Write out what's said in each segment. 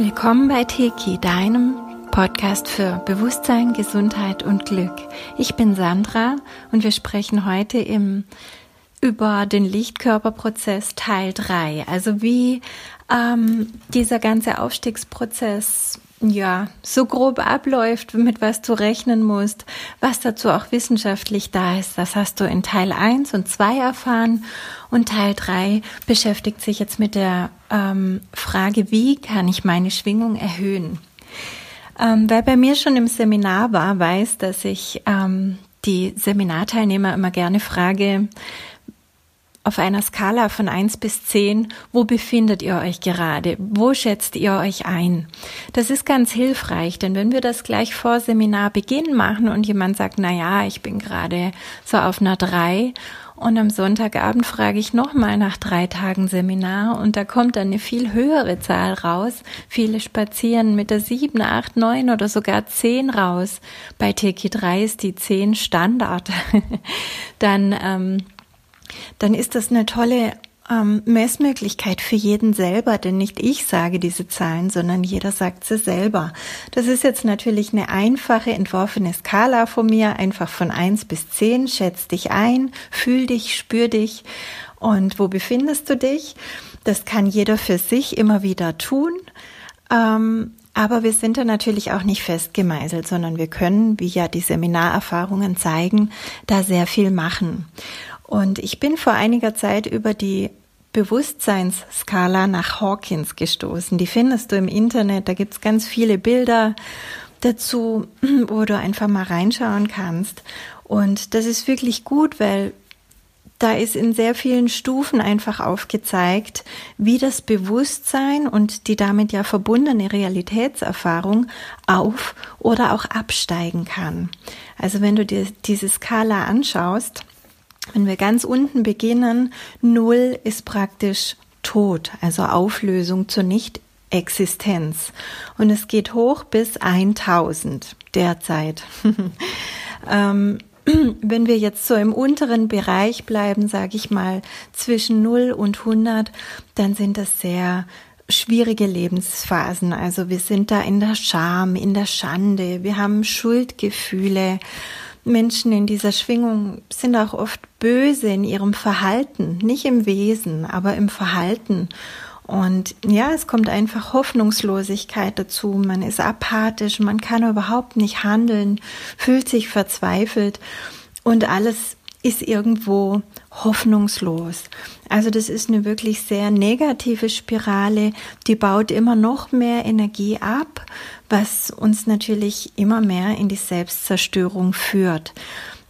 Willkommen bei Teki, deinem Podcast für Bewusstsein, Gesundheit und Glück. Ich bin Sandra und wir sprechen heute über den Lichtkörperprozess Teil 3. Also wie dieser ganze Aufstiegsprozess so grob abläuft, mit was du rechnen musst, was dazu auch wissenschaftlich da ist. Das hast du in Teil 1 und 2 erfahren und Teil 3 beschäftigt sich jetzt mit der Frage, wie kann ich meine Schwingung erhöhen? Wer bei mir schon im Seminar war, weiß, dass ich die Seminarteilnehmer immer gerne frage, auf einer Skala von 1 bis 10, wo befindet ihr euch gerade? Wo schätzt ihr euch ein? Das ist ganz hilfreich, denn wenn wir das gleich vor Seminarbeginn machen und jemand sagt, ich bin gerade so auf einer 3 und am Sonntagabend frage ich nochmal nach 3 Tagen Seminar und da kommt dann eine viel höhere Zahl raus. Viele spazieren mit der 7, 8, 9 oder sogar 10 raus. Bei TK3 ist die 10 Standard. Dann ist das eine tolle Messmöglichkeit für jeden selber, denn nicht ich sage diese Zahlen, sondern jeder sagt sie selber. Das ist jetzt natürlich eine einfache, entworfene Skala von mir, einfach von 1 bis 10, schätz dich ein, fühl dich, spür dich und wo befindest du dich? Das kann jeder für sich immer wieder tun, aber wir sind da natürlich auch nicht festgemeißelt, sondern wir können, wie ja die Seminarerfahrungen zeigen, da sehr viel machen. Und ich bin vor einiger Zeit über die Bewusstseinsskala nach Hawkins gestoßen. Die findest du im Internet, da gibt's ganz viele Bilder dazu, wo du einfach mal reinschauen kannst. Und das ist wirklich gut, weil da ist in sehr vielen Stufen einfach aufgezeigt, wie das Bewusstsein und die damit ja verbundene Realitätserfahrung auf- oder auch absteigen kann. Also wenn du dir diese Skala anschaust, wenn wir ganz unten beginnen, 0 ist praktisch Tod, also Auflösung zur Nicht-Existenz. Und es geht hoch bis 1000 derzeit. Wenn wir jetzt so im unteren Bereich bleiben, sage ich mal zwischen 0 und 100, dann sind das sehr schwierige Lebensphasen. Also wir sind da in der Scham, in der Schande, wir haben Schuldgefühle. Menschen in dieser Schwingung sind auch oft böse in ihrem Verhalten, nicht im Wesen, aber im Verhalten. Und ja, es kommt einfach Hoffnungslosigkeit dazu, man ist apathisch, man kann überhaupt nicht handeln, fühlt sich verzweifelt und alles ist irgendwo hoffnungslos. Also das ist eine wirklich sehr negative Spirale, die baut immer noch mehr Energie ab, was uns natürlich immer mehr in die Selbstzerstörung führt.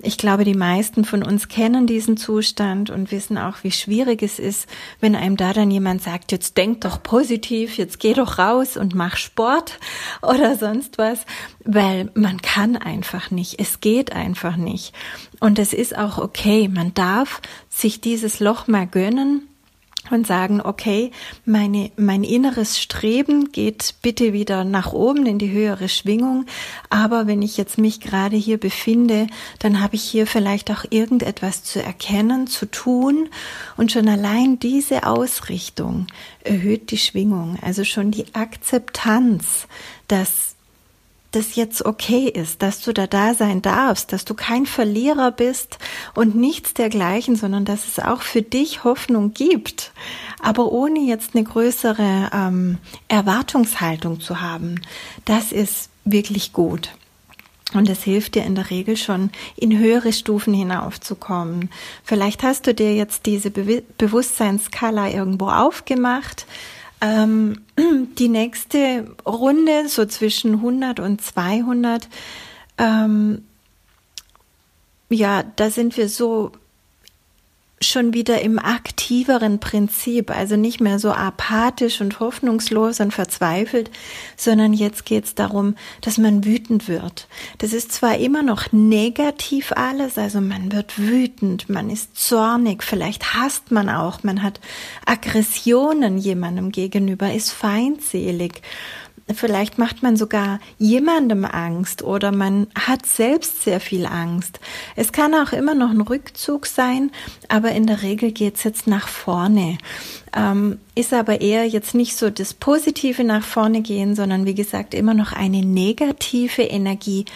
Ich glaube, die meisten von uns kennen diesen Zustand und wissen auch, wie schwierig es ist, wenn einem da dann jemand sagt, jetzt denk doch positiv, jetzt geh doch raus und mach Sport oder sonst was, weil man kann einfach nicht, es geht einfach nicht. Und es ist auch okay, man darf sich dieses Loch mal gönnen und sagen, okay, mein inneres Streben geht bitte wieder nach oben in die höhere Schwingung, aber wenn ich jetzt mich gerade hier befinde, dann habe ich hier vielleicht auch irgendetwas zu erkennen, zu tun und schon allein diese Ausrichtung erhöht die Schwingung, also schon die Akzeptanz, dass das jetzt okay ist, dass du da sein darfst, dass du kein Verlierer bist und nichts dergleichen, sondern dass es auch für dich Hoffnung gibt, aber ohne jetzt eine größere Erwartungshaltung zu haben. Das ist wirklich gut. Und das hilft dir in der Regel schon, in höhere Stufen hinaufzukommen. Vielleicht hast du dir jetzt diese Bewusstseinsskala irgendwo aufgemacht. Die nächste Runde, so zwischen 100 und 200, da sind wir so schon wieder im aktiveren Prinzip, also nicht mehr so apathisch und hoffnungslos und verzweifelt, sondern jetzt geht es darum, dass man wütend wird. Das ist zwar immer noch negativ alles, also man wird wütend, man ist zornig, vielleicht hasst man auch, man hat Aggressionen jemandem gegenüber, ist feindselig, Vielleicht macht man sogar jemandem Angst oder man hat selbst sehr viel Angst. Es kann auch immer noch ein Rückzug sein, aber in der Regel geht's jetzt nach vorne. Ist aber eher jetzt nicht so das Positive nach vorne gehen, sondern wie gesagt immer noch eine negative Energie,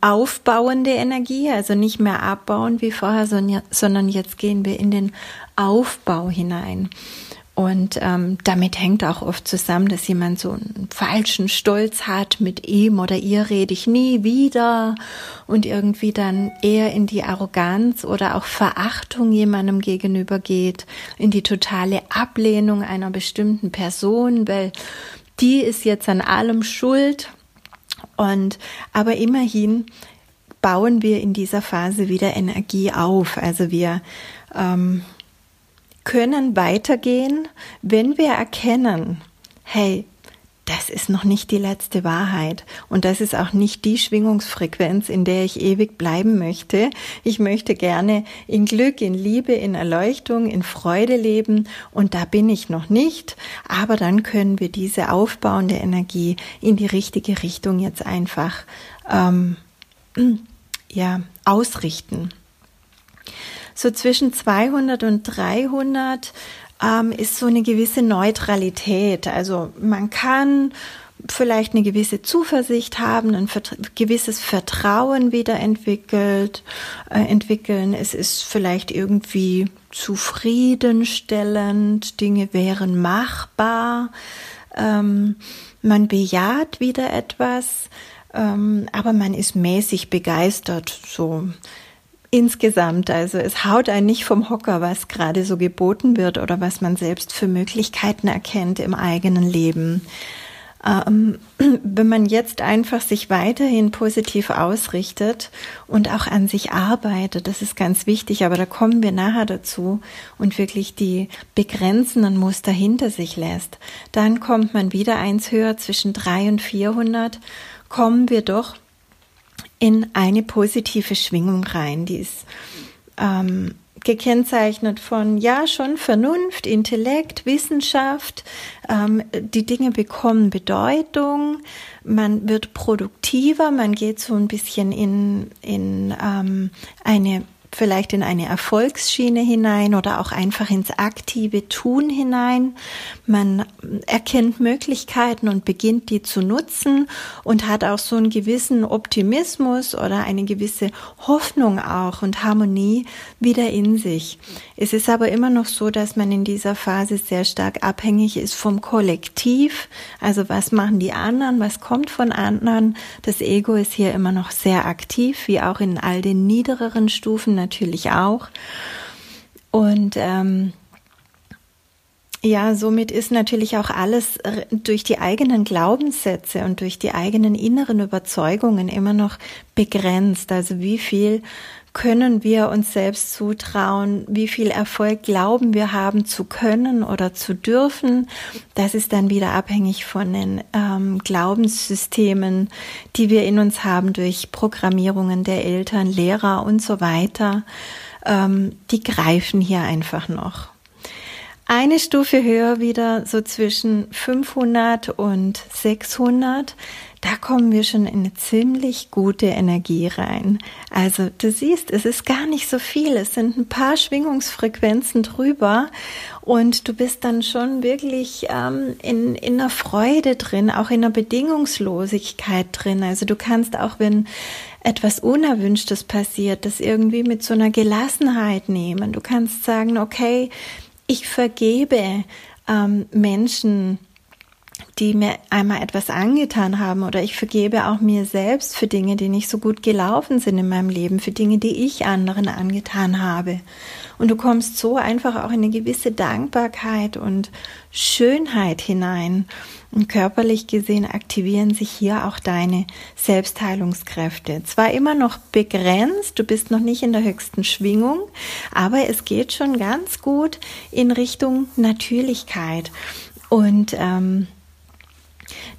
aufbauende Energie, also nicht mehr abbauen wie vorher, sondern jetzt gehen wir in den Aufbau hinein. Und damit hängt auch oft zusammen, dass jemand so einen falschen Stolz hat, mit ihm oder ihr rede ich nie wieder und irgendwie dann eher in die Arroganz oder auch Verachtung jemandem gegenüber geht, in die totale Ablehnung einer bestimmten Person, weil die ist jetzt an allem schuld. Aber immerhin bauen wir in dieser Phase wieder Energie auf, also wir können weitergehen, wenn wir erkennen, hey, das ist noch nicht die letzte Wahrheit und das ist auch nicht die Schwingungsfrequenz, in der ich ewig bleiben möchte. Ich möchte gerne in Glück, in Liebe, in Erleuchtung, in Freude leben und da bin ich noch nicht, aber dann können wir diese aufbauende Energie in die richtige Richtung jetzt einfach ausrichten. So zwischen 200 und 300 ist so eine gewisse Neutralität. Also man kann vielleicht eine gewisse Zuversicht haben, ein gewisses Vertrauen wieder entwickeln. Es ist vielleicht irgendwie zufriedenstellend, Dinge wären machbar. Man bejaht wieder etwas, aber man ist mäßig begeistert, so. Insgesamt, also es haut einen nicht vom Hocker, was gerade so geboten wird oder was man selbst für Möglichkeiten erkennt im eigenen Leben. Wenn man jetzt einfach sich weiterhin positiv ausrichtet und auch an sich arbeitet, das ist ganz wichtig, aber da kommen wir nachher dazu und wirklich die begrenzenden Muster hinter sich lässt, dann kommt man wieder eins höher, zwischen 300 und 400, kommen wir doch in eine positive Schwingung rein, die ist gekennzeichnet von, ja, schon Vernunft, Intellekt, Wissenschaft, die Dinge bekommen Bedeutung, man wird produktiver, man geht so ein bisschen in eine Erfolgsschiene hinein oder auch einfach ins aktive Tun hinein. Man erkennt Möglichkeiten und beginnt, die zu nutzen und hat auch so einen gewissen Optimismus oder eine gewisse Hoffnung auch und Harmonie wieder in sich. Es ist aber immer noch so, dass man in dieser Phase sehr stark abhängig ist vom Kollektiv. Also was machen die anderen, was kommt von anderen? Das Ego ist hier immer noch sehr aktiv, wie auch in all den niedereren Stufen natürlich auch. Und somit ist natürlich auch alles durch die eigenen Glaubenssätze und durch die eigenen inneren Überzeugungen immer noch begrenzt. Also wie viel können wir uns selbst zutrauen, wie viel Erfolg glauben wir haben zu können oder zu dürfen. Das ist dann wieder abhängig von den Glaubenssystemen, die wir in uns haben durch Programmierungen der Eltern, Lehrer und so weiter. Die greifen hier einfach noch. Eine Stufe höher wieder, so zwischen 500 und 600, da kommen wir schon in eine ziemlich gute Energie rein. Also du siehst, es ist gar nicht so viel, es sind ein paar Schwingungsfrequenzen drüber und du bist dann schon wirklich in der Freude drin, auch in der Bedingungslosigkeit drin. Also du kannst auch, wenn etwas Unerwünschtes passiert, das irgendwie mit so einer Gelassenheit nehmen. Du kannst sagen, okay, ich vergebe Menschen, die mir einmal etwas angetan haben, oder ich vergebe auch mir selbst für Dinge, die nicht so gut gelaufen sind in meinem Leben, für Dinge, die ich anderen angetan habe. Und du kommst so einfach auch in eine gewisse Dankbarkeit und Schönheit hinein. Und körperlich gesehen aktivieren sich hier auch deine Selbstheilungskräfte. Zwar immer noch begrenzt, du bist noch nicht in der höchsten Schwingung, aber es geht schon ganz gut in Richtung Natürlichkeit. Und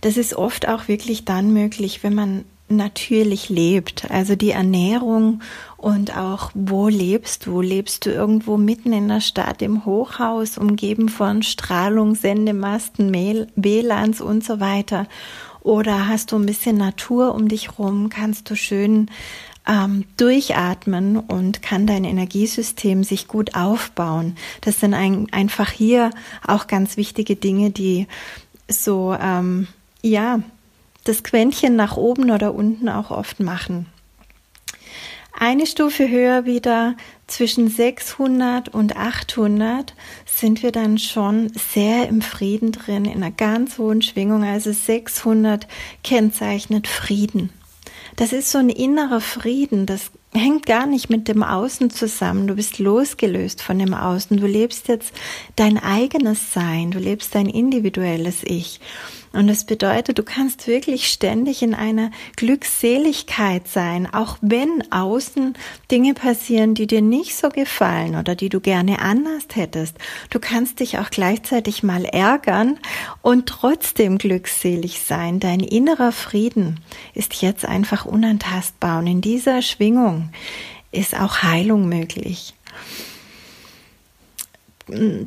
das ist oft auch wirklich dann möglich, wenn man natürlich lebt, also die Ernährung und auch wo lebst du? Lebst du irgendwo mitten in der Stadt im Hochhaus, umgeben von Strahlung, Sendemasten, WLANs und so weiter? Oder hast du ein bisschen Natur um dich rum, kannst du schön durchatmen und kann dein Energiesystem sich gut aufbauen? Das sind einfach hier auch ganz wichtige Dinge, die so, das Quäntchen nach oben oder unten auch oft machen. Eine Stufe höher wieder, zwischen 600 und 800 sind wir dann schon sehr im Frieden drin, in einer ganz hohen Schwingung. Also 600 kennzeichnet Frieden. Das ist so ein innerer Frieden, das hängt gar nicht mit dem Außen zusammen. Du bist losgelöst von dem Außen. Du lebst jetzt dein eigenes Sein. Du lebst dein individuelles Ich. Und das bedeutet, du kannst wirklich ständig in einer Glückseligkeit sein, auch wenn außen Dinge passieren, die dir nicht so gefallen oder die du gerne anders hättest. Du kannst dich auch gleichzeitig mal ärgern und trotzdem glückselig sein. Dein innerer Frieden ist jetzt einfach unantastbar und in dieser Schwingung ist auch Heilung möglich.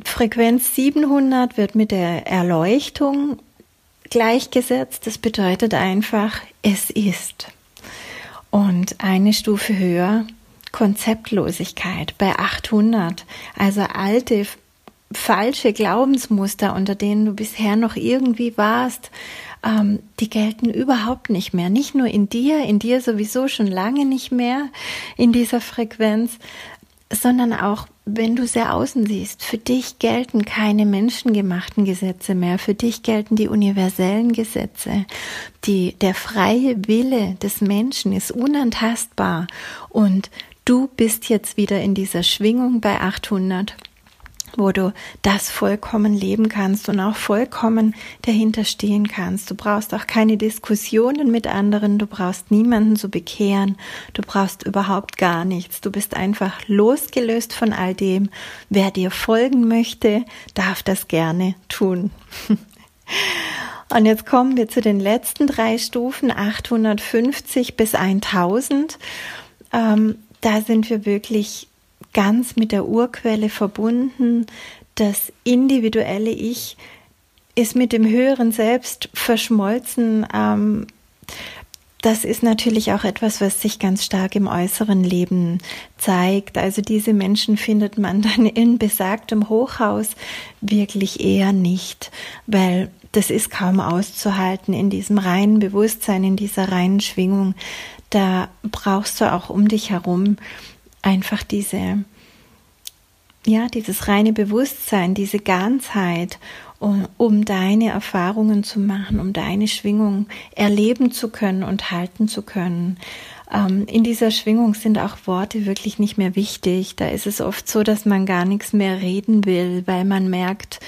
Frequenz 700 wird mit der Erleuchtung gleichgesetzt, das bedeutet einfach, es ist. Und eine Stufe höher, Konzeptlosigkeit bei 800, also alte, falsche Glaubensmuster, unter denen du bisher noch irgendwie warst, die gelten überhaupt nicht mehr. Nicht nur in dir sowieso schon lange nicht mehr in dieser Frequenz, sondern auch, wenn du sehr außen siehst, für dich gelten keine menschengemachten Gesetze mehr, für dich gelten die universellen Gesetze. Der freie Wille des Menschen ist unantastbar und du bist jetzt wieder in dieser Schwingung bei 800, wo du das vollkommen leben kannst und auch vollkommen dahinter stehen kannst. Du brauchst auch keine Diskussionen mit anderen, du brauchst niemanden zu bekehren, du brauchst überhaupt gar nichts. Du bist einfach losgelöst von all dem. Wer dir folgen möchte, darf das gerne tun. Und jetzt kommen wir zu den letzten drei Stufen, 850 bis 1000. Da sind wir wirklich ganz mit der Urquelle verbunden. Das individuelle Ich ist mit dem höheren Selbst verschmolzen. Das ist natürlich auch etwas, was sich ganz stark im äußeren Leben zeigt. Also diese Menschen findet man dann in besagtem Hochhaus wirklich eher nicht, weil das ist kaum auszuhalten in diesem reinen Bewusstsein, in dieser reinen Schwingung. Da brauchst du auch um dich herum einfach dieses reine Bewusstsein, diese Ganzheit, um deine Erfahrungen zu machen, um deine Schwingung erleben zu können und halten zu können. In dieser Schwingung sind auch Worte wirklich nicht mehr wichtig. Da ist es oft so, dass man gar nichts mehr reden will, weil man merkt,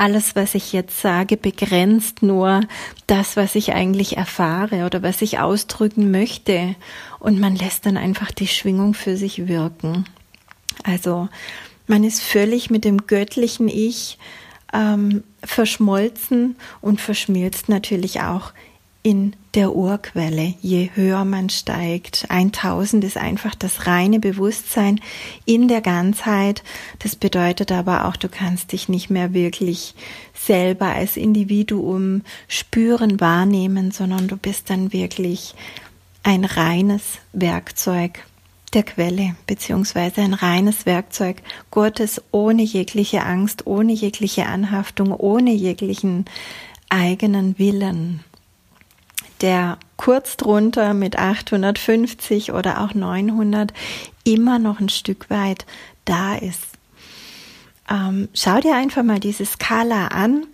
alles, was ich jetzt sage, begrenzt nur das, was ich eigentlich erfahre oder was ich ausdrücken möchte. Und man lässt dann einfach die Schwingung für sich wirken. Also man ist völlig mit dem göttlichen Ich verschmolzen und verschmilzt natürlich auch in der Urquelle, je höher man steigt. 1000 ist einfach das reine Bewusstsein in der Ganzheit. Das bedeutet aber auch, du kannst dich nicht mehr wirklich selber als Individuum spüren, wahrnehmen, sondern du bist dann wirklich ein reines Werkzeug der Quelle, beziehungsweise ein reines Werkzeug Gottes, ohne jegliche Angst, ohne jegliche Anhaftung, ohne jeglichen eigenen Willen. Der kurz drunter mit 850 oder auch 900 immer noch ein Stück weit da ist. Schau dir einfach mal diese Skala an.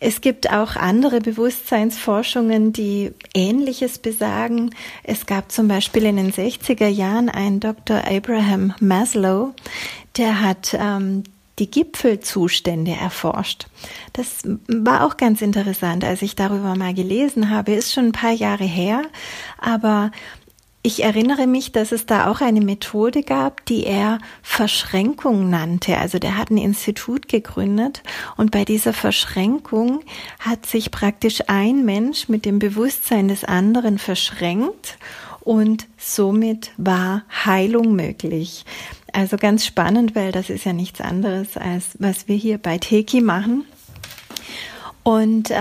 Es gibt auch andere Bewusstseinsforschungen, die Ähnliches besagen. Es gab zum Beispiel in den 60er Jahren einen Dr. Abraham Maslow, der hat die Gipfelzustände erforscht. Das war auch ganz interessant, als ich darüber mal gelesen habe. Ist schon ein paar Jahre her, aber Ich erinnere mich, dass es da auch eine Methode gab, die er Verschränkung nannte. Also der hat ein Institut gegründet und bei dieser Verschränkung hat sich praktisch ein Mensch mit dem Bewusstsein des anderen verschränkt und somit war Heilung möglich. Also ganz spannend, weil das ist ja nichts anderes, als was wir hier bei Teki machen. Und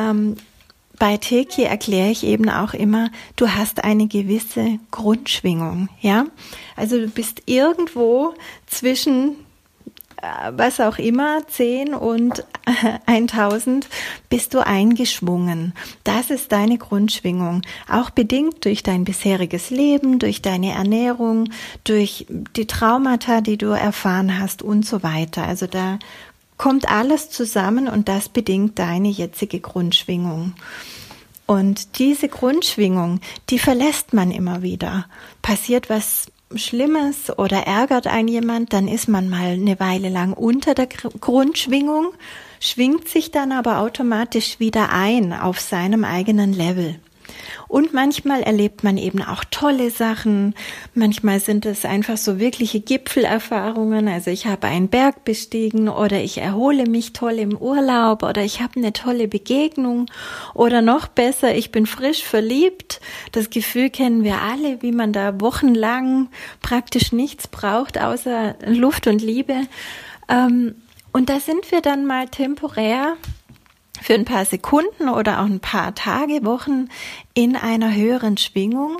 bei Teki erkläre ich eben auch immer, du hast eine gewisse Grundschwingung, ja? Also du bist irgendwo zwischen, was auch immer, 10 und 1000, bist du eingeschwungen. Das ist deine Grundschwingung, auch bedingt durch dein bisheriges Leben, durch deine Ernährung, durch die Traumata, die du erfahren hast und so weiter. Also da kommt alles zusammen und das bedingt deine jetzige Grundschwingung. Und diese Grundschwingung, die verlässt man immer wieder. Passiert was Schlimmes oder ärgert einen jemand, dann ist man mal eine Weile lang unter der Grundschwingung, schwingt sich dann aber automatisch wieder ein auf seinem eigenen Level. Und manchmal erlebt man eben auch tolle Sachen, manchmal sind es einfach so wirkliche Gipfelerfahrungen, also ich habe einen Berg bestiegen oder ich erhole mich toll im Urlaub oder ich habe eine tolle Begegnung oder noch besser, ich bin frisch verliebt. Das Gefühl kennen wir alle, wie man da wochenlang praktisch nichts braucht außer Luft und Liebe. Und da sind wir dann mal temporär für ein paar Sekunden oder auch ein paar Tage, Wochen in einer höheren Schwingung,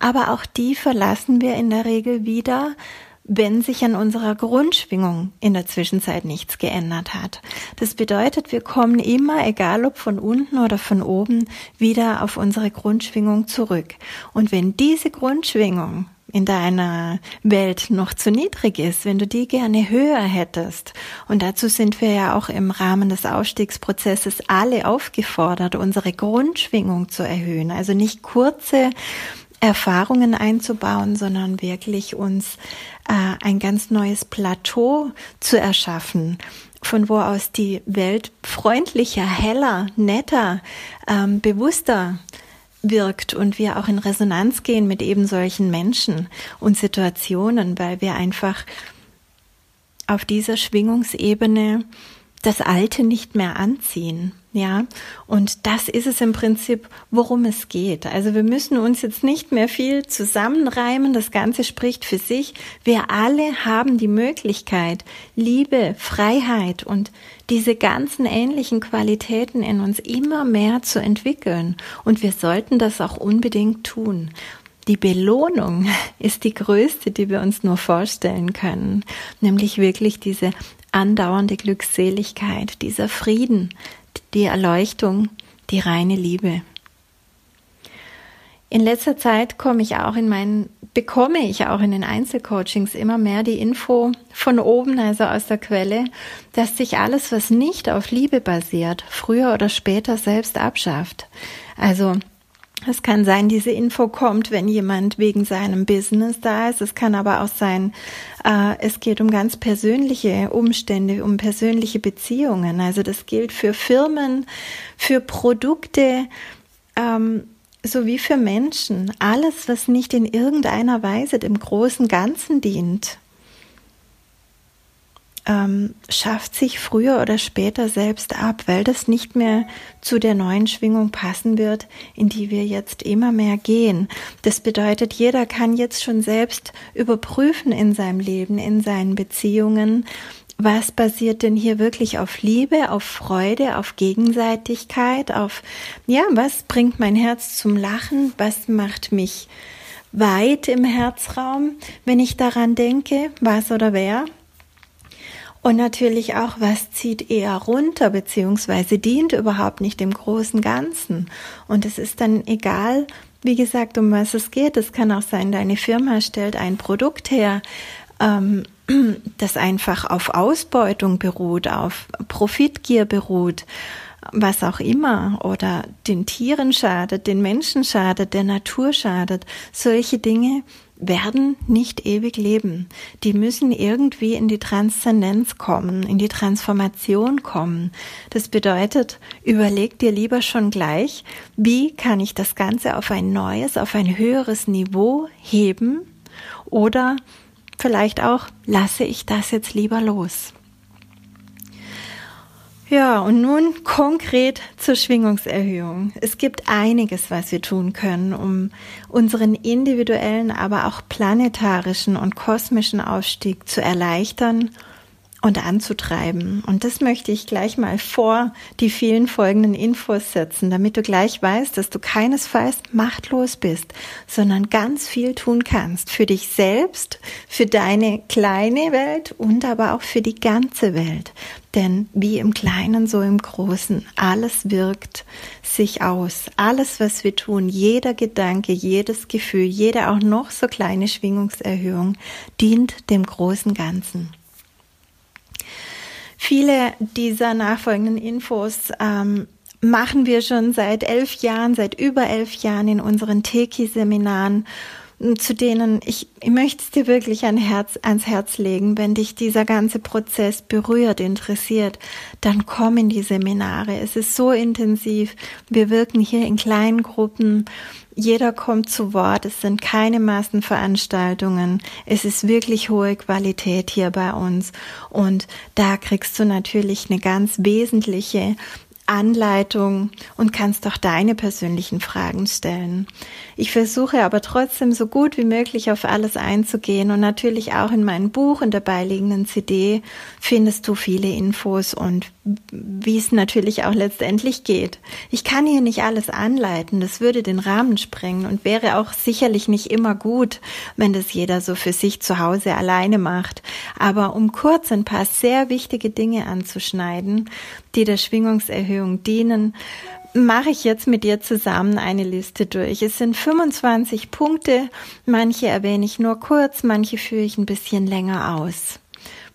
aber auch die verlassen wir in der Regel wieder, wenn sich an unserer Grundschwingung in der Zwischenzeit nichts geändert hat. Das bedeutet, wir kommen immer, egal ob von unten oder von oben, wieder auf unsere Grundschwingung zurück. Und wenn diese Grundschwingung in deiner Welt noch zu niedrig ist, wenn du die gerne höher hättest. Und dazu sind wir ja auch im Rahmen des Aufstiegsprozesses alle aufgefordert, unsere Grundschwingung zu erhöhen. Also nicht kurze Erfahrungen einzubauen, sondern wirklich uns ein ganz neues Plateau zu erschaffen, von wo aus die Welt freundlicher, heller, netter, bewusster wirkt und wir auch in Resonanz gehen mit eben solchen Menschen und Situationen, weil wir einfach auf dieser Schwingungsebene das Alte nicht mehr anziehen, ja. Und das ist es im Prinzip, worum es geht. Also wir müssen uns jetzt nicht mehr viel zusammenreimen, das Ganze spricht für sich. Wir alle haben die Möglichkeit, Liebe, Freiheit und diese ganzen ähnlichen Qualitäten in uns immer mehr zu entwickeln. Und wir sollten das auch unbedingt tun. Die Belohnung ist die größte, die wir uns nur vorstellen können, nämlich wirklich diese andauernde Glückseligkeit, dieser Frieden, die Erleuchtung, die reine Liebe. In letzter Zeit bekomme ich auch in den Einzelcoachings immer mehr die Info von oben, also aus der Quelle, dass sich alles, was nicht auf Liebe basiert, früher oder später selbst abschafft. Also es kann sein, diese Info kommt, wenn jemand wegen seinem Business da ist. Es kann aber auch sein, es geht um ganz persönliche Umstände, um persönliche Beziehungen. Also das gilt für Firmen, für Produkte, sowie für Menschen. Alles, was nicht in irgendeiner Weise dem großen Ganzen dient, schafft sich früher oder später selbst ab, weil das nicht mehr zu der neuen Schwingung passen wird, in die wir jetzt immer mehr gehen. Das bedeutet, jeder kann jetzt schon selbst überprüfen in seinem Leben, in seinen Beziehungen, was basiert denn hier wirklich auf Liebe, auf Freude, auf Gegenseitigkeit, auf, ja, was bringt mein Herz zum Lachen, was macht mich weit im Herzraum, wenn ich daran denke, was oder wer. Und natürlich auch, was zieht eher runter, beziehungsweise dient überhaupt nicht dem großen Ganzen. Und es ist dann egal, wie gesagt, um was es geht. Es kann auch sein, deine Firma stellt ein Produkt her, das einfach auf Ausbeutung beruht, auf Profitgier beruht, was auch immer. Oder den Tieren schadet, den Menschen schadet, der Natur schadet. Solche Dinge werden nicht ewig leben. Die müssen irgendwie in die Transzendenz kommen, in die Transformation kommen. Das bedeutet, überleg dir lieber schon gleich, wie kann ich das Ganze auf ein neues, auf ein höheres Niveau heben, oder vielleicht auch, lasse ich das jetzt lieber los. Ja, und nun konkret zur Schwingungserhöhung. Es gibt einiges, was wir tun können, um unseren individuellen, aber auch planetarischen und kosmischen Aufstieg zu erleichtern und anzutreiben. Und das möchte ich gleich mal vor die vielen folgenden Infos setzen, damit du gleich weißt, dass du keinesfalls machtlos bist, sondern ganz viel tun kannst für dich selbst, für deine kleine Welt und aber auch für die ganze Welt. Denn wie im Kleinen, so im Großen, alles wirkt sich aus. Alles, was wir tun, jeder Gedanke, jedes Gefühl, jede auch noch so kleine Schwingungserhöhung dient dem großen Ganzen. Viele dieser nachfolgenden Infos machen wir schon seit 11 Jahren, seit über 11 Jahren in unseren Teki-Seminaren, zu denen ich möchte es dir wirklich ans Herz legen. Wenn dich dieser ganze Prozess berührt, interessiert, dann komm in die Seminare. Es ist so intensiv. Wir wirken hier in kleinen Gruppen. Jeder kommt zu Wort. Es sind keine Massenveranstaltungen. Es ist wirklich hohe Qualität hier bei uns. Und da kriegst du natürlich eine ganz wesentliche Anleitung und kannst auch deine persönlichen Fragen stellen. Ich versuche aber trotzdem so gut wie möglich auf alles einzugehen, und natürlich auch in meinem Buch und der beiliegenden CD findest du viele Infos und wie es natürlich auch letztendlich geht. Ich kann hier nicht alles anleiten, das würde den Rahmen sprengen und wäre auch sicherlich nicht immer gut, wenn das jeder so für sich zu Hause alleine macht. Aber um kurz ein paar sehr wichtige Dinge anzuschneiden, die der Schwingungserhöhung dienen, mache ich jetzt mit dir zusammen eine Liste durch. Es sind 25 Punkte, manche erwähne ich nur kurz, manche führe ich ein bisschen länger aus.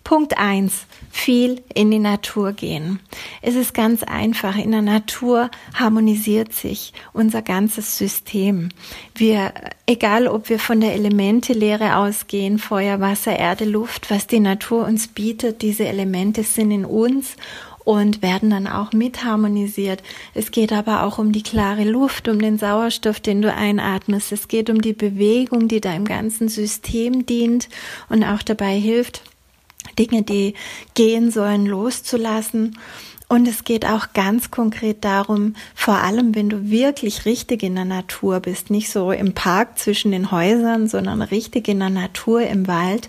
Punkt 1. Viel in die Natur gehen. Es ist ganz einfach. In der Natur harmonisiert sich unser ganzes System. Egal ob wir von der Elementelehre ausgehen, Feuer, Wasser, Erde, Luft, was die Natur uns bietet, diese Elemente sind in uns und werden dann auch mit harmonisiert. Es geht aber auch um die klare Luft, um den Sauerstoff, den du einatmest. Es geht um die Bewegung, die deinem ganzen System dient und auch dabei hilft, Dinge, die gehen sollen, loszulassen. Und es geht auch ganz konkret darum, vor allem, wenn du wirklich richtig in der Natur bist, nicht so im Park zwischen den Häusern, sondern richtig in der Natur, im Wald,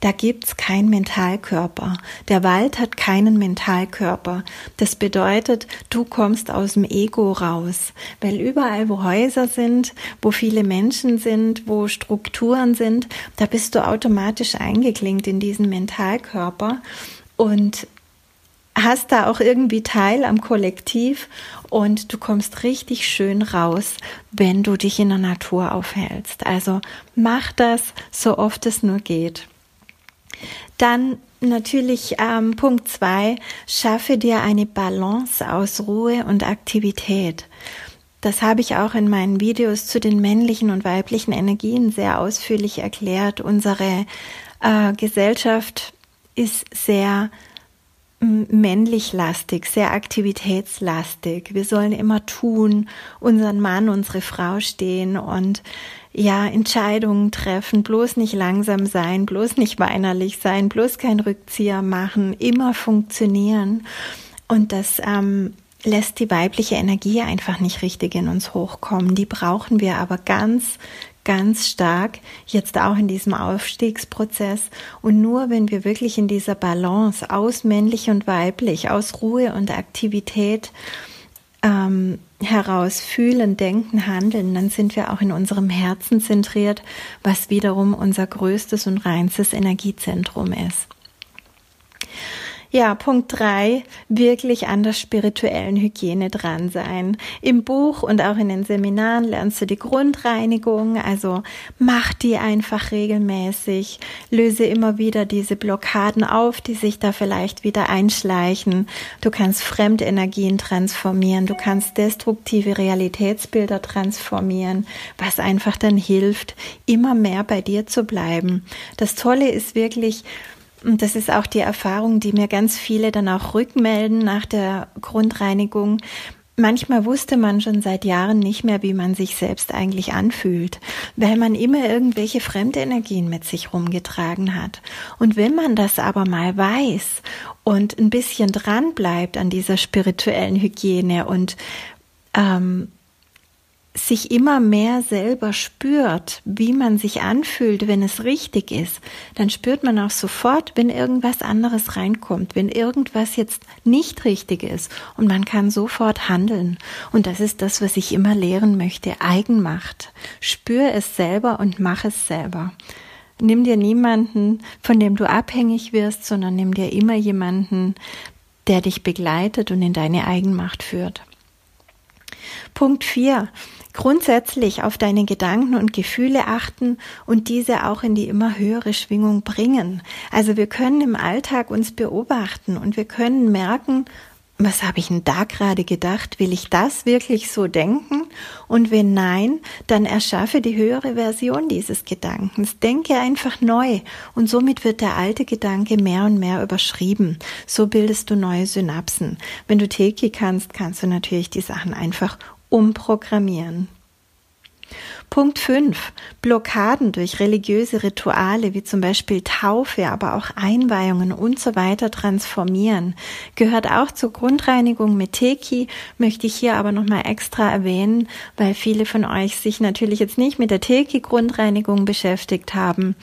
da gibt's keinen Mentalkörper. Der Wald hat keinen Mentalkörper. Das bedeutet, du kommst aus dem Ego raus, weil überall, wo Häuser sind, wo viele Menschen sind, wo Strukturen sind, da bist du automatisch eingeklinkt in diesen Mentalkörper und hast da auch irgendwie Teil am Kollektiv, und du kommst richtig schön raus, wenn du dich in der Natur aufhältst. Also mach das, so oft es nur geht. Dann natürlich Punkt 2, schaffe dir eine Balance aus Ruhe und Aktivität. Das habe ich auch in meinen Videos zu den männlichen und weiblichen Energien sehr ausführlich erklärt. Unsere Gesellschaft ist sehr männlich lastig, sehr aktivitätslastig. Wir sollen immer tun, unseren Mann, unsere Frau stehen und ja, Entscheidungen treffen, bloß nicht langsam sein, bloß nicht weinerlich sein, bloß kein Rückzieher machen, immer funktionieren. Und das lässt die weibliche Energie einfach nicht richtig in uns hochkommen. Die brauchen wir aber ganz, ganz stark, jetzt auch in diesem Aufstiegsprozess. Und nur wenn wir wirklich in dieser Balance aus männlich und weiblich, aus Ruhe und Aktivität heraus fühlen, denken, handeln, dann sind wir auch in unserem Herzen zentriert, was wiederum unser größtes und reinstes Energiezentrum ist. Ja, Punkt 3, wirklich an der spirituellen Hygiene dran sein. Im Buch und auch in den Seminaren lernst du die Grundreinigung, also mach die einfach regelmäßig, löse immer wieder diese Blockaden auf, die sich da vielleicht wieder einschleichen. Du kannst Fremdenergien transformieren, du kannst destruktive Realitätsbilder transformieren, was einfach dann hilft, immer mehr bei dir zu bleiben. Das Tolle ist wirklich, und das ist auch die Erfahrung, die mir ganz viele dann auch rückmelden nach der Grundreinigung. Manchmal wusste man schon seit Jahren nicht mehr, wie man sich selbst eigentlich anfühlt, weil man immer irgendwelche Fremdenergien mit sich rumgetragen hat. Und wenn man das aber mal weiß und ein bisschen dran bleibt an dieser spirituellen Hygiene und sich immer mehr selber spürt, wie man sich anfühlt, wenn es richtig ist, dann spürt man auch sofort, wenn irgendwas anderes reinkommt, wenn irgendwas jetzt nicht richtig ist, und man kann sofort handeln. Und das ist das, was ich immer lehren möchte, Eigenmacht. Spür es selber und mach es selber. Nimm dir niemanden, von dem du abhängig wirst, sondern nimm dir immer jemanden, der dich begleitet und in deine Eigenmacht führt. Punkt 4. Grundsätzlich auf deine Gedanken und Gefühle achten und diese auch in die immer höhere Schwingung bringen. Also wir können im Alltag uns beobachten und wir können merken, was habe ich denn da gerade gedacht? Will ich das wirklich so denken? Und wenn nein, dann erschaffe die höhere Version dieses Gedankens. Denke einfach neu, und somit wird der alte Gedanke mehr und mehr überschrieben. So bildest du neue Synapsen. Wenn du Teki kannst, kannst du natürlich die Sachen einfach umprogrammieren. Punkt 5. Blockaden durch religiöse Rituale wie zum Beispiel Taufe, aber auch Einweihungen und so weiter transformieren. Gehört auch zur Grundreinigung mit Teki, möchte ich hier aber nochmal extra erwähnen, weil viele von euch sich natürlich jetzt nicht mit der Teki-Grundreinigung beschäftigt haben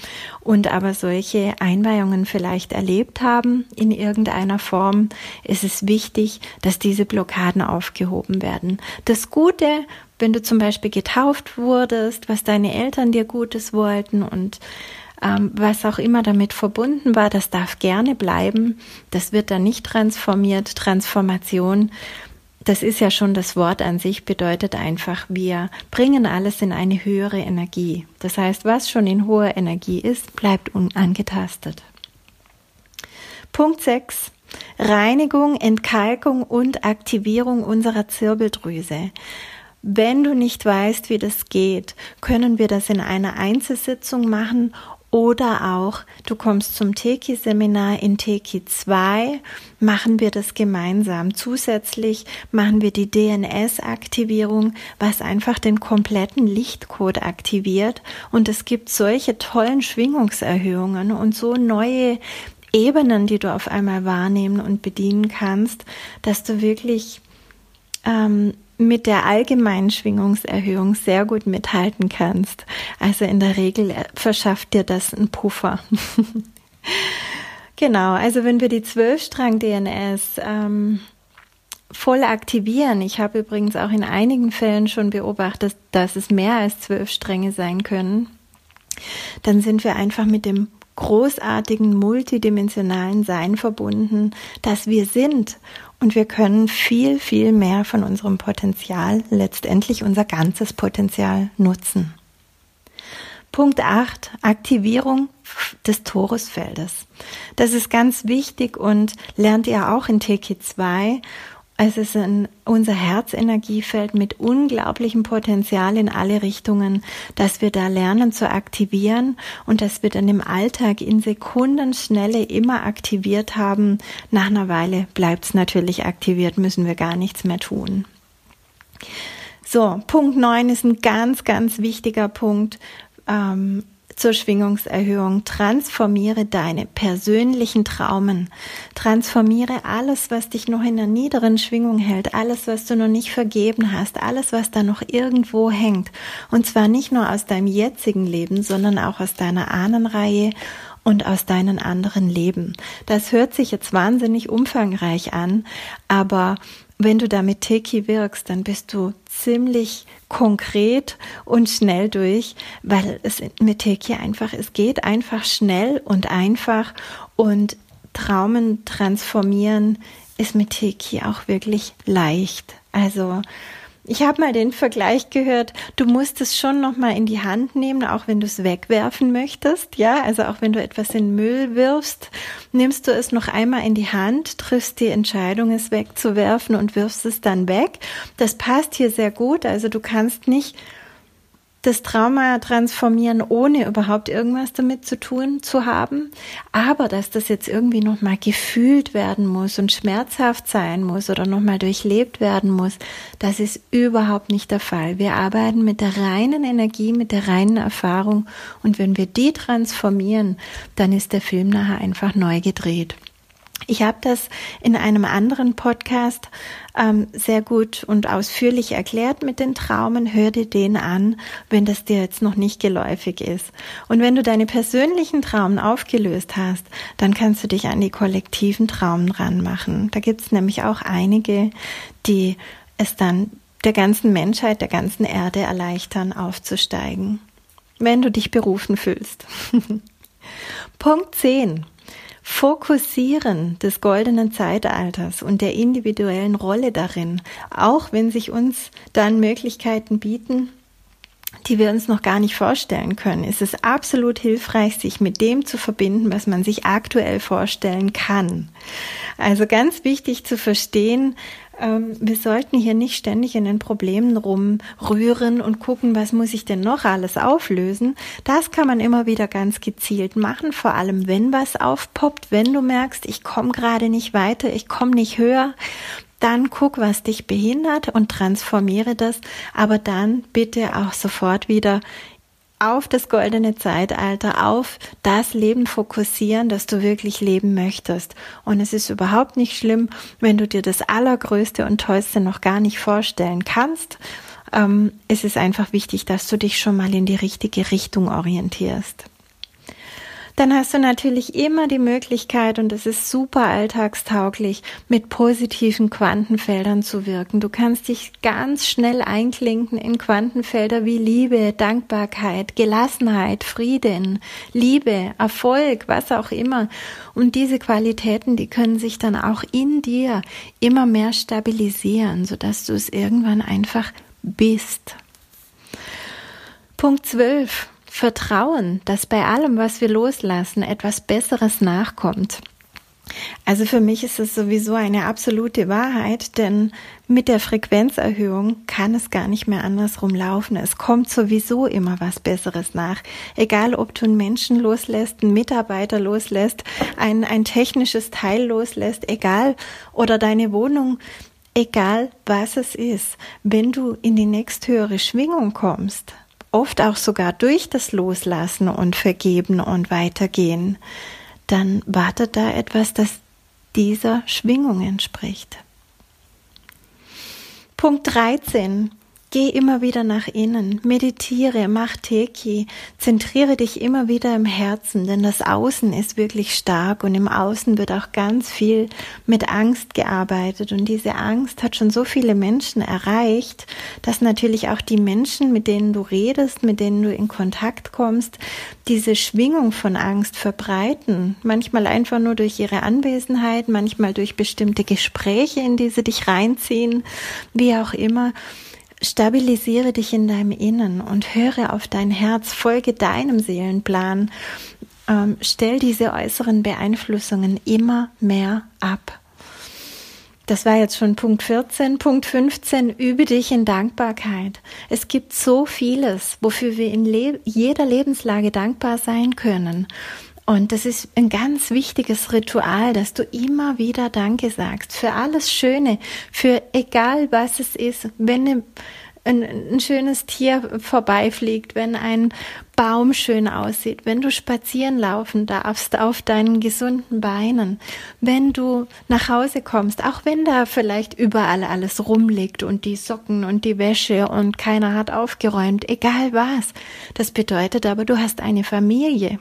und aber solche Einweihungen vielleicht erlebt haben in irgendeiner Form. Es ist wichtig, dass diese Blockaden aufgehoben werden. Das Gute, wenn du zum Beispiel getauft wurdest, was deine Eltern dir Gutes wollten und was auch immer damit verbunden war, das darf gerne bleiben. Das wird dann nicht transformiert. Transformation, das ist ja schon das Wort an sich, bedeutet einfach, wir bringen alles in eine höhere Energie. Das heißt, was schon in hoher Energie ist, bleibt unangetastet. Punkt 6. Reinigung, Entkalkung und Aktivierung unserer Zirbeldrüse. Wenn du nicht weißt, wie das geht, können wir das in einer Einzelsitzung machen oder auch, du kommst zum Teki-Seminar in TK2, machen wir das gemeinsam. Zusätzlich machen wir die DNS-Aktivierung, was einfach den kompletten Lichtcode aktiviert, und es gibt solche tollen Schwingungserhöhungen und so neue Ebenen, die du auf einmal wahrnehmen und bedienen kannst, dass du wirklich mit der allgemeinen Schwingungserhöhung sehr gut mithalten kannst. Also in der Regel verschafft dir das einen Puffer. Genau, also wenn wir die 12-Strang-DNS voll aktivieren, ich habe übrigens auch in einigen Fällen schon beobachtet, dass es mehr als 12 Stränge sein können, dann sind wir einfach mit dem großartigen multidimensionalen Sein verbunden, das wir sind. Und wir können viel, viel mehr von unserem Potenzial, letztendlich unser ganzes Potenzial, nutzen. Punkt 8, Aktivierung des Torusfeldes. Das ist ganz wichtig und lernt ihr auch in TK2. Es ist unser Herzenergiefeld mit unglaublichem Potenzial in alle Richtungen, dass wir da lernen zu aktivieren und dass wir dann im Alltag in Sekundenschnelle immer aktiviert haben. Nach einer Weile bleibt es natürlich aktiviert, müssen wir gar nichts mehr tun. So, Punkt 9 ist ein ganz, ganz wichtiger Punkt. Zur Schwingungserhöhung. Transformiere deine persönlichen Traumen. Transformiere alles, was dich noch in der niederen Schwingung hält, alles, was du noch nicht vergeben hast, alles, was da noch irgendwo hängt. Und zwar nicht nur aus deinem jetzigen Leben, sondern auch aus deiner Ahnenreihe und aus deinen anderen Leben. Das hört sich jetzt wahnsinnig umfangreich an, aber wenn du da mit Teki wirkst, dann bist du ziemlich konkret und schnell durch, weil es mit Teki einfach, es geht einfach schnell und einfach, und Traumen transformieren ist mit Teki auch wirklich leicht. Also ich habe mal den Vergleich gehört, du musst es schon nochmal in die Hand nehmen, auch wenn du es wegwerfen möchtest. Ja, also auch wenn du etwas in Müll wirfst, nimmst du es noch einmal in die Hand, triffst die Entscheidung, es wegzuwerfen und wirfst es dann weg. Das passt hier sehr gut. Also du kannst nicht das Trauma transformieren, ohne überhaupt irgendwas damit zu tun zu haben. Aber dass das jetzt irgendwie nochmal gefühlt werden muss und schmerzhaft sein muss oder nochmal durchlebt werden muss, das ist überhaupt nicht der Fall. Wir arbeiten mit der reinen Energie, mit der reinen Erfahrung, und wenn wir die transformieren, dann ist der Film nachher einfach neu gedreht. Ich habe das in einem anderen Podcast sehr gut und ausführlich erklärt mit den Traumen. Hör dir den an, wenn das dir jetzt noch nicht geläufig ist. Und wenn du deine persönlichen Traumen aufgelöst hast, dann kannst du dich an die kollektiven Traumen ranmachen. Da gibt es nämlich auch einige, die es dann der ganzen Menschheit, der ganzen Erde erleichtern, aufzusteigen, wenn du dich berufen fühlst. Punkt 10. Fokussieren des goldenen Zeitalters und der individuellen Rolle darin, auch wenn sich uns dann Möglichkeiten bieten, die wir uns noch gar nicht vorstellen können, ist es absolut hilfreich, sich mit dem zu verbinden, was man sich aktuell vorstellen kann. Also ganz wichtig zu verstehen, wir sollten hier nicht ständig in den Problemen rumrühren und gucken, was muss ich denn noch alles auflösen. Das kann man immer wieder ganz gezielt machen, vor allem wenn was aufpoppt, wenn du merkst, ich komme gerade nicht weiter, ich komme nicht höher. Dann guck, was dich behindert, und transformiere das, aber dann bitte auch sofort wieder auf das goldene Zeitalter, auf das Leben fokussieren, das du wirklich leben möchtest. Und es ist überhaupt nicht schlimm, wenn du dir das Allergrößte und Tollste noch gar nicht vorstellen kannst. Es ist einfach wichtig, dass du dich schon mal in die richtige Richtung orientierst. Dann hast du natürlich immer die Möglichkeit, und das ist super alltagstauglich, mit positiven Quantenfeldern zu wirken. Du kannst dich ganz schnell einklinken in Quantenfelder wie Liebe, Dankbarkeit, Gelassenheit, Frieden, Liebe, Erfolg, was auch immer. Und diese Qualitäten, die können sich dann auch in dir immer mehr stabilisieren, sodass du es irgendwann einfach bist. Punkt 12. Vertrauen, dass bei allem, was wir loslassen, etwas Besseres nachkommt. Also für mich ist es sowieso eine absolute Wahrheit, denn mit der Frequenzerhöhung kann es gar nicht mehr andersrum laufen. Es kommt sowieso immer was Besseres nach. Egal, ob du einen Menschen loslässt, einen Mitarbeiter loslässt, ein technisches Teil loslässt, egal, oder deine Wohnung. Egal, was es ist, wenn du in die nächsthöhere Schwingung kommst, oft auch sogar durch das Loslassen und Vergeben und Weitergehen, dann wartet da etwas, das dieser Schwingung entspricht. Punkt 13. Geh immer wieder nach innen, meditiere, mach Teki, zentriere dich immer wieder im Herzen, denn das Außen ist wirklich stark, und im Außen wird auch ganz viel mit Angst gearbeitet, und diese Angst hat schon so viele Menschen erreicht, dass natürlich auch die Menschen, mit denen du redest, mit denen du in Kontakt kommst, diese Schwingung von Angst verbreiten, manchmal einfach nur durch ihre Anwesenheit, manchmal durch bestimmte Gespräche, in die sie dich reinziehen, wie auch immer. Stabilisiere dich in deinem Innen und höre auf dein Herz, folge deinem Seelenplan, stell diese äußeren Beeinflussungen immer mehr ab. Das war jetzt schon Punkt 14. Punkt 15, übe dich in Dankbarkeit. Es gibt so vieles, wofür wir in jeder Lebenslage dankbar sein können. Und das ist ein ganz wichtiges Ritual, dass du immer wieder Danke sagst für alles Schöne, für egal was es ist, wenn ein schönes Tier vorbeifliegt, wenn ein Baum schön aussieht, wenn du spazieren laufen darfst auf deinen gesunden Beinen, wenn du nach Hause kommst, auch wenn da vielleicht überall alles rumliegt und die Socken und die Wäsche und keiner hat aufgeräumt, egal was. Das bedeutet aber, du hast eine Familie.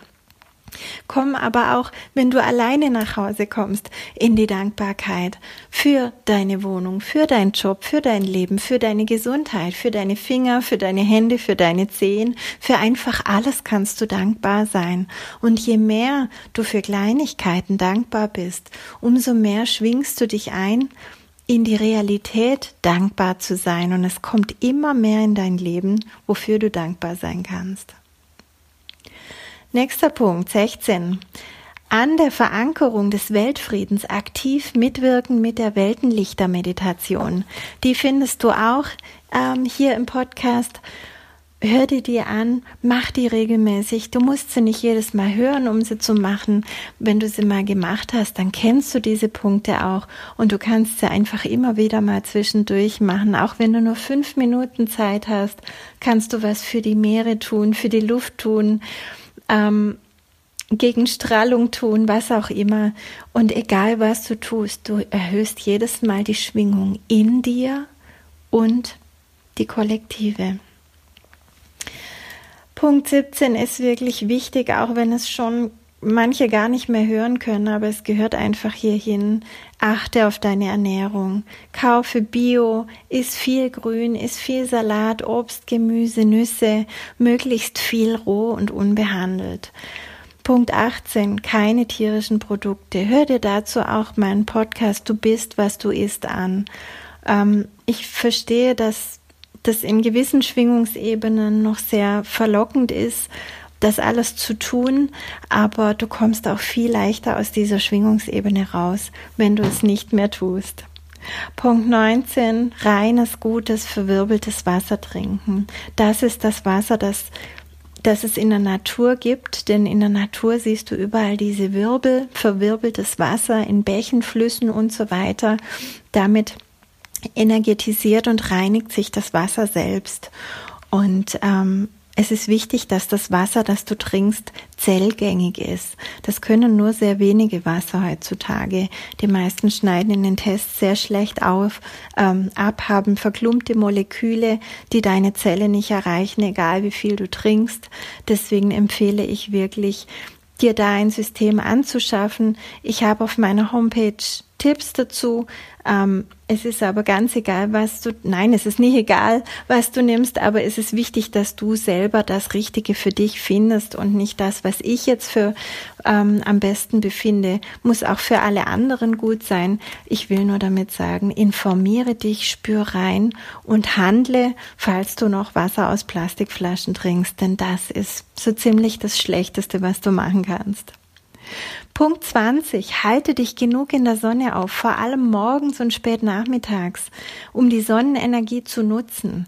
Komm aber auch, wenn du alleine nach Hause kommst, in die Dankbarkeit für deine Wohnung, für deinen Job, für dein Leben, für deine Gesundheit, für deine Finger, für deine Hände, für deine Zehen, für einfach alles kannst du dankbar sein. Und je mehr du für Kleinigkeiten dankbar bist, umso mehr schwingst du dich ein, in die Realität dankbar zu sein. Und es kommt immer mehr in dein Leben, wofür du dankbar sein kannst. Nächster Punkt, 16. An der Verankerung des Weltfriedens aktiv mitwirken mit der Weltenlichter-Meditation. Die findest du auch hier im Podcast. Hör dir an, mach die regelmäßig. Du musst sie nicht jedes Mal hören, um sie zu machen. Wenn du sie mal gemacht hast, dann kennst du diese Punkte auch. Und du kannst sie einfach immer wieder mal zwischendurch machen. Auch wenn du nur 5 Minuten Zeit hast, kannst du was für die Meere tun, für die Luft tun, gegen Strahlung tun, was auch immer. Und egal, was du tust, du erhöhst jedes Mal die Schwingung in dir und die kollektive. Punkt 17 ist wirklich wichtig, auch wenn es schon manche gar nicht mehr hören können, aber es gehört einfach hierhin. Achte auf deine Ernährung. Kaufe Bio, iss viel Grün, iss viel Salat, Obst, Gemüse, Nüsse, möglichst viel roh und unbehandelt. Punkt 18, keine tierischen Produkte. Hör dir dazu auch meinen Podcast Du bist, was du isst an. Ich verstehe, dass das in gewissen Schwingungsebenen noch sehr verlockend ist, das alles zu tun, aber du kommst auch viel leichter aus dieser Schwingungsebene raus, wenn du es nicht mehr tust. Punkt 19, reines, gutes, verwirbeltes Wasser trinken. Das ist das Wasser, das es in der Natur gibt, denn in der Natur siehst du überall diese Wirbel, verwirbeltes Wasser in Bächen, Flüssen und so weiter. Damit energetisiert und reinigt sich das Wasser selbst. Und es ist wichtig, dass das Wasser, das du trinkst, zellgängig ist. Das können nur sehr wenige Wasser heutzutage. Die meisten schneiden in den Tests sehr schlecht ab, haben verklumpte Moleküle, die deine Zelle nicht erreichen, egal wie viel du trinkst. Deswegen empfehle ich wirklich, dir da ein System anzuschaffen. Ich habe auf meiner Homepage Tipps dazu. Es ist aber ganz egal, es ist nicht egal, was du nimmst, aber es ist wichtig, dass du selber das Richtige für dich findest und nicht das, was ich jetzt für am besten befinde, muss auch für alle anderen gut sein. Ich will nur damit sagen, informiere dich, spür rein und handle, falls du noch Wasser aus Plastikflaschen trinkst, denn das ist so ziemlich das Schlechteste, was du machen kannst. Punkt 20. Halte dich genug in der Sonne auf, vor allem morgens und spät nachmittags, um die Sonnenenergie zu nutzen.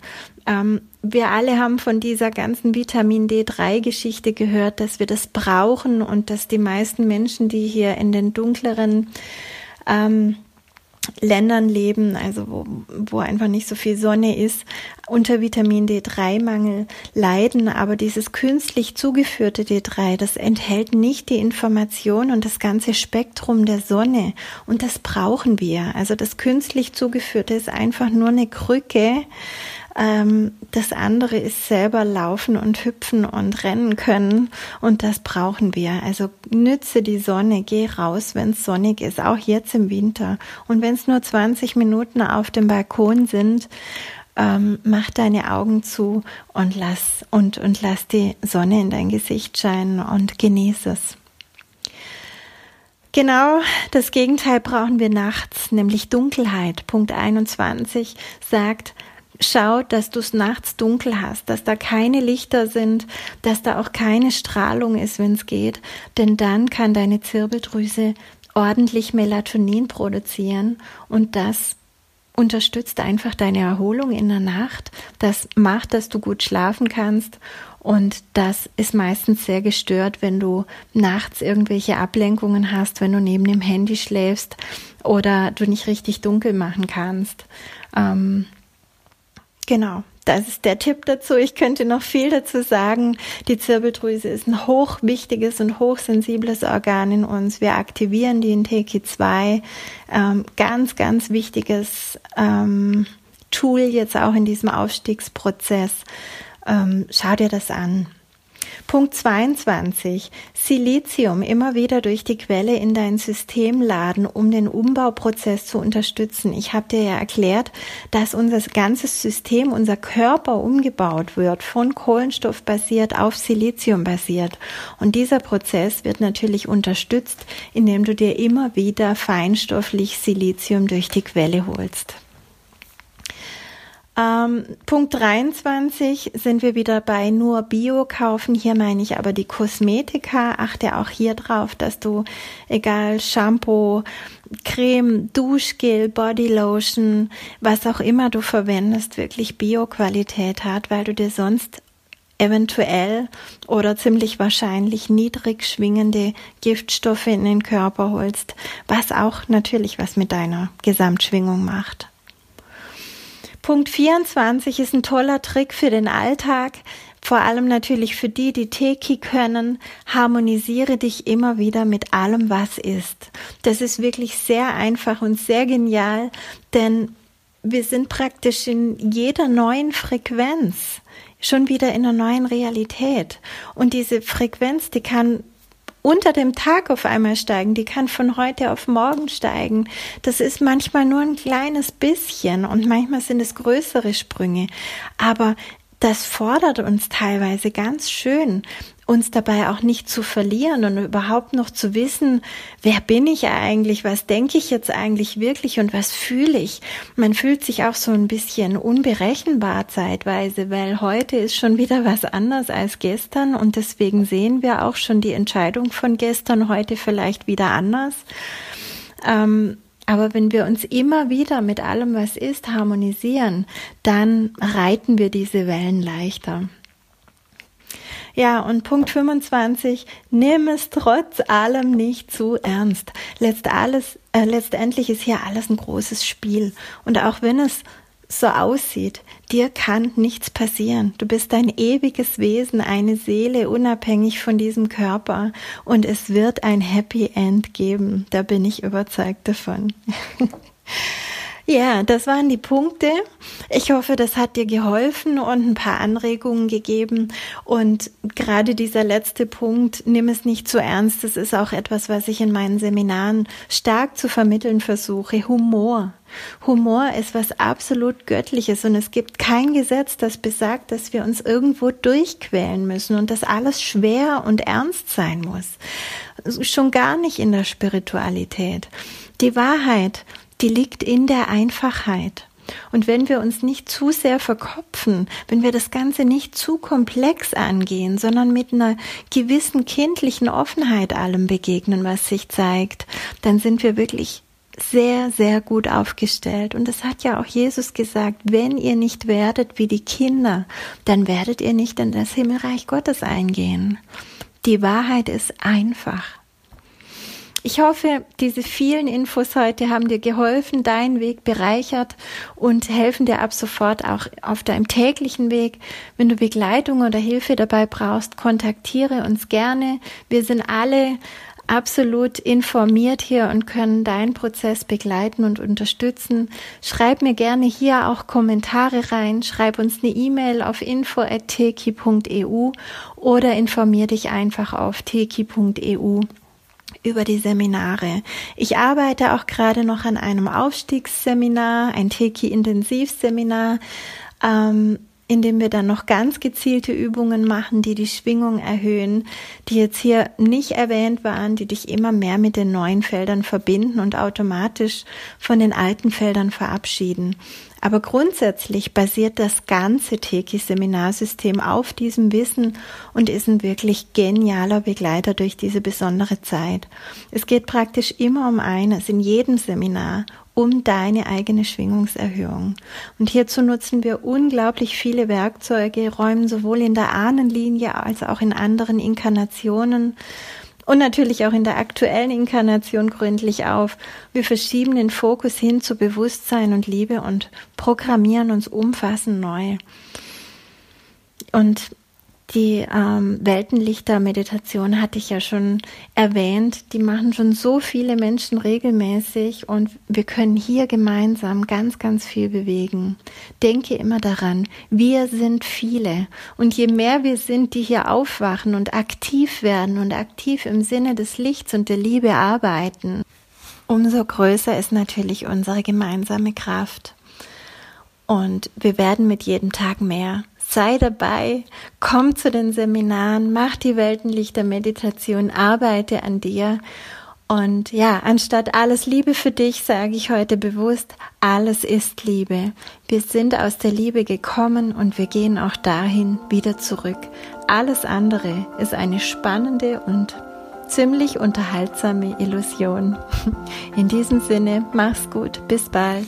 Wir alle haben von dieser ganzen Vitamin D3-Geschichte gehört, dass wir das brauchen und dass die meisten Menschen, die hier in den dunkleren Ländern leben, also wo einfach nicht so viel Sonne ist, unter Vitamin D3-Mangel leiden, aber dieses künstlich zugeführte D3, das enthält nicht die Information und das ganze Spektrum der Sonne und das brauchen wir. Also das künstlich zugeführte ist einfach nur eine Krücke. Das andere ist selber laufen und hüpfen und rennen können und das brauchen wir. Also nütze die Sonne, geh raus, wenn es sonnig ist, auch jetzt im Winter. Und wenn es nur 20 Minuten auf dem Balkon sind, mach deine Augen zu und lass die Sonne in dein Gesicht scheinen und genieße es. Genau, das Gegenteil brauchen wir nachts, nämlich Dunkelheit. Punkt 21 sagt, schau, dass du es nachts dunkel hast, dass da keine Lichter sind, dass da auch keine Strahlung ist, wenn es geht, denn dann kann deine Zirbeldrüse ordentlich Melatonin produzieren und das unterstützt einfach deine Erholung in der Nacht. Das macht, dass du gut schlafen kannst und das ist meistens sehr gestört, wenn du nachts irgendwelche Ablenkungen hast, wenn du neben dem Handy schläfst oder du nicht richtig dunkel machen kannst. Genau, das ist der Tipp dazu. Ich könnte noch viel dazu sagen. Die Zirbeldrüse ist ein hochwichtiges und hochsensibles Organ in uns. Wir aktivieren die in TK2. Ganz, ganz wichtiges Tool jetzt auch in diesem Aufstiegsprozess. Schau dir das an. Punkt 22. Silizium immer wieder durch die Quelle in dein System laden, um den Umbauprozess zu unterstützen. Ich habe dir ja erklärt, dass unser ganzes System, unser Körper umgebaut wird, von Kohlenstoff basiert auf Silizium basiert. Und dieser Prozess wird natürlich unterstützt, indem du dir immer wieder feinstofflich Silizium durch die Quelle holst. Punkt 23 sind wir wieder bei nur Bio kaufen. Hier meine ich aber die Kosmetika. Achte auch hier drauf, dass du, egal Shampoo, Creme, Duschgel, Bodylotion, was auch immer du verwendest, wirklich Bio-Qualität hat, weil du dir sonst eventuell oder ziemlich wahrscheinlich niedrig schwingende Giftstoffe in den Körper holst, was auch natürlich was mit deiner Gesamtschwingung macht. Punkt 24 ist ein toller Trick für den Alltag, vor allem natürlich für die, die Teki können. Harmonisiere dich immer wieder mit allem, was ist. Das ist wirklich sehr einfach und sehr genial, denn wir sind praktisch in jeder neuen Frequenz schon wieder in einer neuen Realität. Und diese Frequenz, die kann unter dem Tag auf einmal steigen, die kann von heute auf morgen steigen. Das ist manchmal nur ein kleines bisschen und manchmal sind es größere Sprünge. Aber das fordert uns teilweise ganz schön, uns dabei auch nicht zu verlieren und überhaupt noch zu wissen, wer bin ich eigentlich, was denke ich jetzt eigentlich wirklich und was fühle ich. Man fühlt sich auch so ein bisschen unberechenbar zeitweise, weil heute ist schon wieder was anders als gestern und deswegen sehen wir auch schon die Entscheidung von gestern heute vielleicht wieder anders. Aber wenn wir uns immer wieder mit allem, was ist, harmonisieren, dann reiten wir diese Wellen leichter. Ja, und Punkt 25, nimm es trotz allem nicht zu ernst. Letztendlich ist hier alles ein großes Spiel. Und auch wenn es so aussieht, dir kann nichts passieren. Du bist ein ewiges Wesen, eine Seele, unabhängig von diesem Körper. Und es wird ein Happy End geben. Da bin ich überzeugt davon. Ja, das waren die Punkte. Ich hoffe, das hat dir geholfen und ein paar Anregungen gegeben. Und gerade dieser letzte Punkt, nimm es nicht zu ernst. Das ist auch etwas, was ich in meinen Seminaren stark zu vermitteln versuche. Humor. Humor ist was absolut Göttliches und es gibt kein Gesetz, das besagt, dass wir uns irgendwo durchquälen müssen und dass alles schwer und ernst sein muss. Schon gar nicht in der Spiritualität. Die Wahrheit, die liegt in der Einfachheit. Und wenn wir uns nicht zu sehr verkopfen, wenn wir das Ganze nicht zu komplex angehen, sondern mit einer gewissen kindlichen Offenheit allem begegnen, was sich zeigt, dann sind wir wirklich sehr, sehr gut aufgestellt. Und das hat ja auch Jesus gesagt, wenn ihr nicht werdet wie die Kinder, dann werdet ihr nicht in das Himmelreich Gottes eingehen. Die Wahrheit ist einfach. Ich hoffe, diese vielen Infos heute haben dir geholfen, deinen Weg bereichert und helfen dir ab sofort auch auf deinem täglichen Weg. Wenn du Begleitung oder Hilfe dabei brauchst, kontaktiere uns gerne. Wir sind alle absolut informiert hier und können deinen Prozess begleiten und unterstützen. Schreib mir gerne hier auch Kommentare rein. Schreib uns eine E-Mail auf info@teki.eu oder informier dich einfach auf teki.eu. über die Seminare. Ich arbeite auch gerade noch an einem Aufstiegsseminar, ein Teki-Intensivseminar, in dem wir dann noch ganz gezielte Übungen machen, die die Schwingung erhöhen, die jetzt hier nicht erwähnt waren, die dich immer mehr mit den neuen Feldern verbinden und automatisch von den alten Feldern verabschieden. Aber grundsätzlich basiert das ganze Teki-Seminarsystem auf diesem Wissen und ist ein wirklich genialer Begleiter durch diese besondere Zeit. Es geht praktisch immer um eines, in jedem Seminar, um deine eigene Schwingungserhöhung. Und hierzu nutzen wir unglaublich viele Werkzeuge, räumen sowohl in der Ahnenlinie als auch in anderen Inkarnationen und natürlich auch in der aktuellen Inkarnation gründlich auf. Wir verschieben den Fokus hin zu Bewusstsein und Liebe und programmieren uns umfassend neu. Und Die Weltenlichter-Meditation hatte ich ja schon erwähnt. Die machen schon so viele Menschen regelmäßig und wir können hier gemeinsam ganz, ganz viel bewegen. Denke immer daran, wir sind viele. Und je mehr wir sind, die hier aufwachen und aktiv werden und aktiv im Sinne des Lichts und der Liebe arbeiten, umso größer ist natürlich unsere gemeinsame Kraft. Und wir werden mit jedem Tag mehr. Sei dabei, komm zu den Seminaren, mach die Weltenlichter-Meditation, arbeite an dir. Und ja, anstatt alles Liebe für dich, sage ich heute bewusst, alles ist Liebe. Wir sind aus der Liebe gekommen und wir gehen auch dahin wieder zurück. Alles andere ist eine spannende und ziemlich unterhaltsame Illusion. In diesem Sinne, mach's gut, bis bald.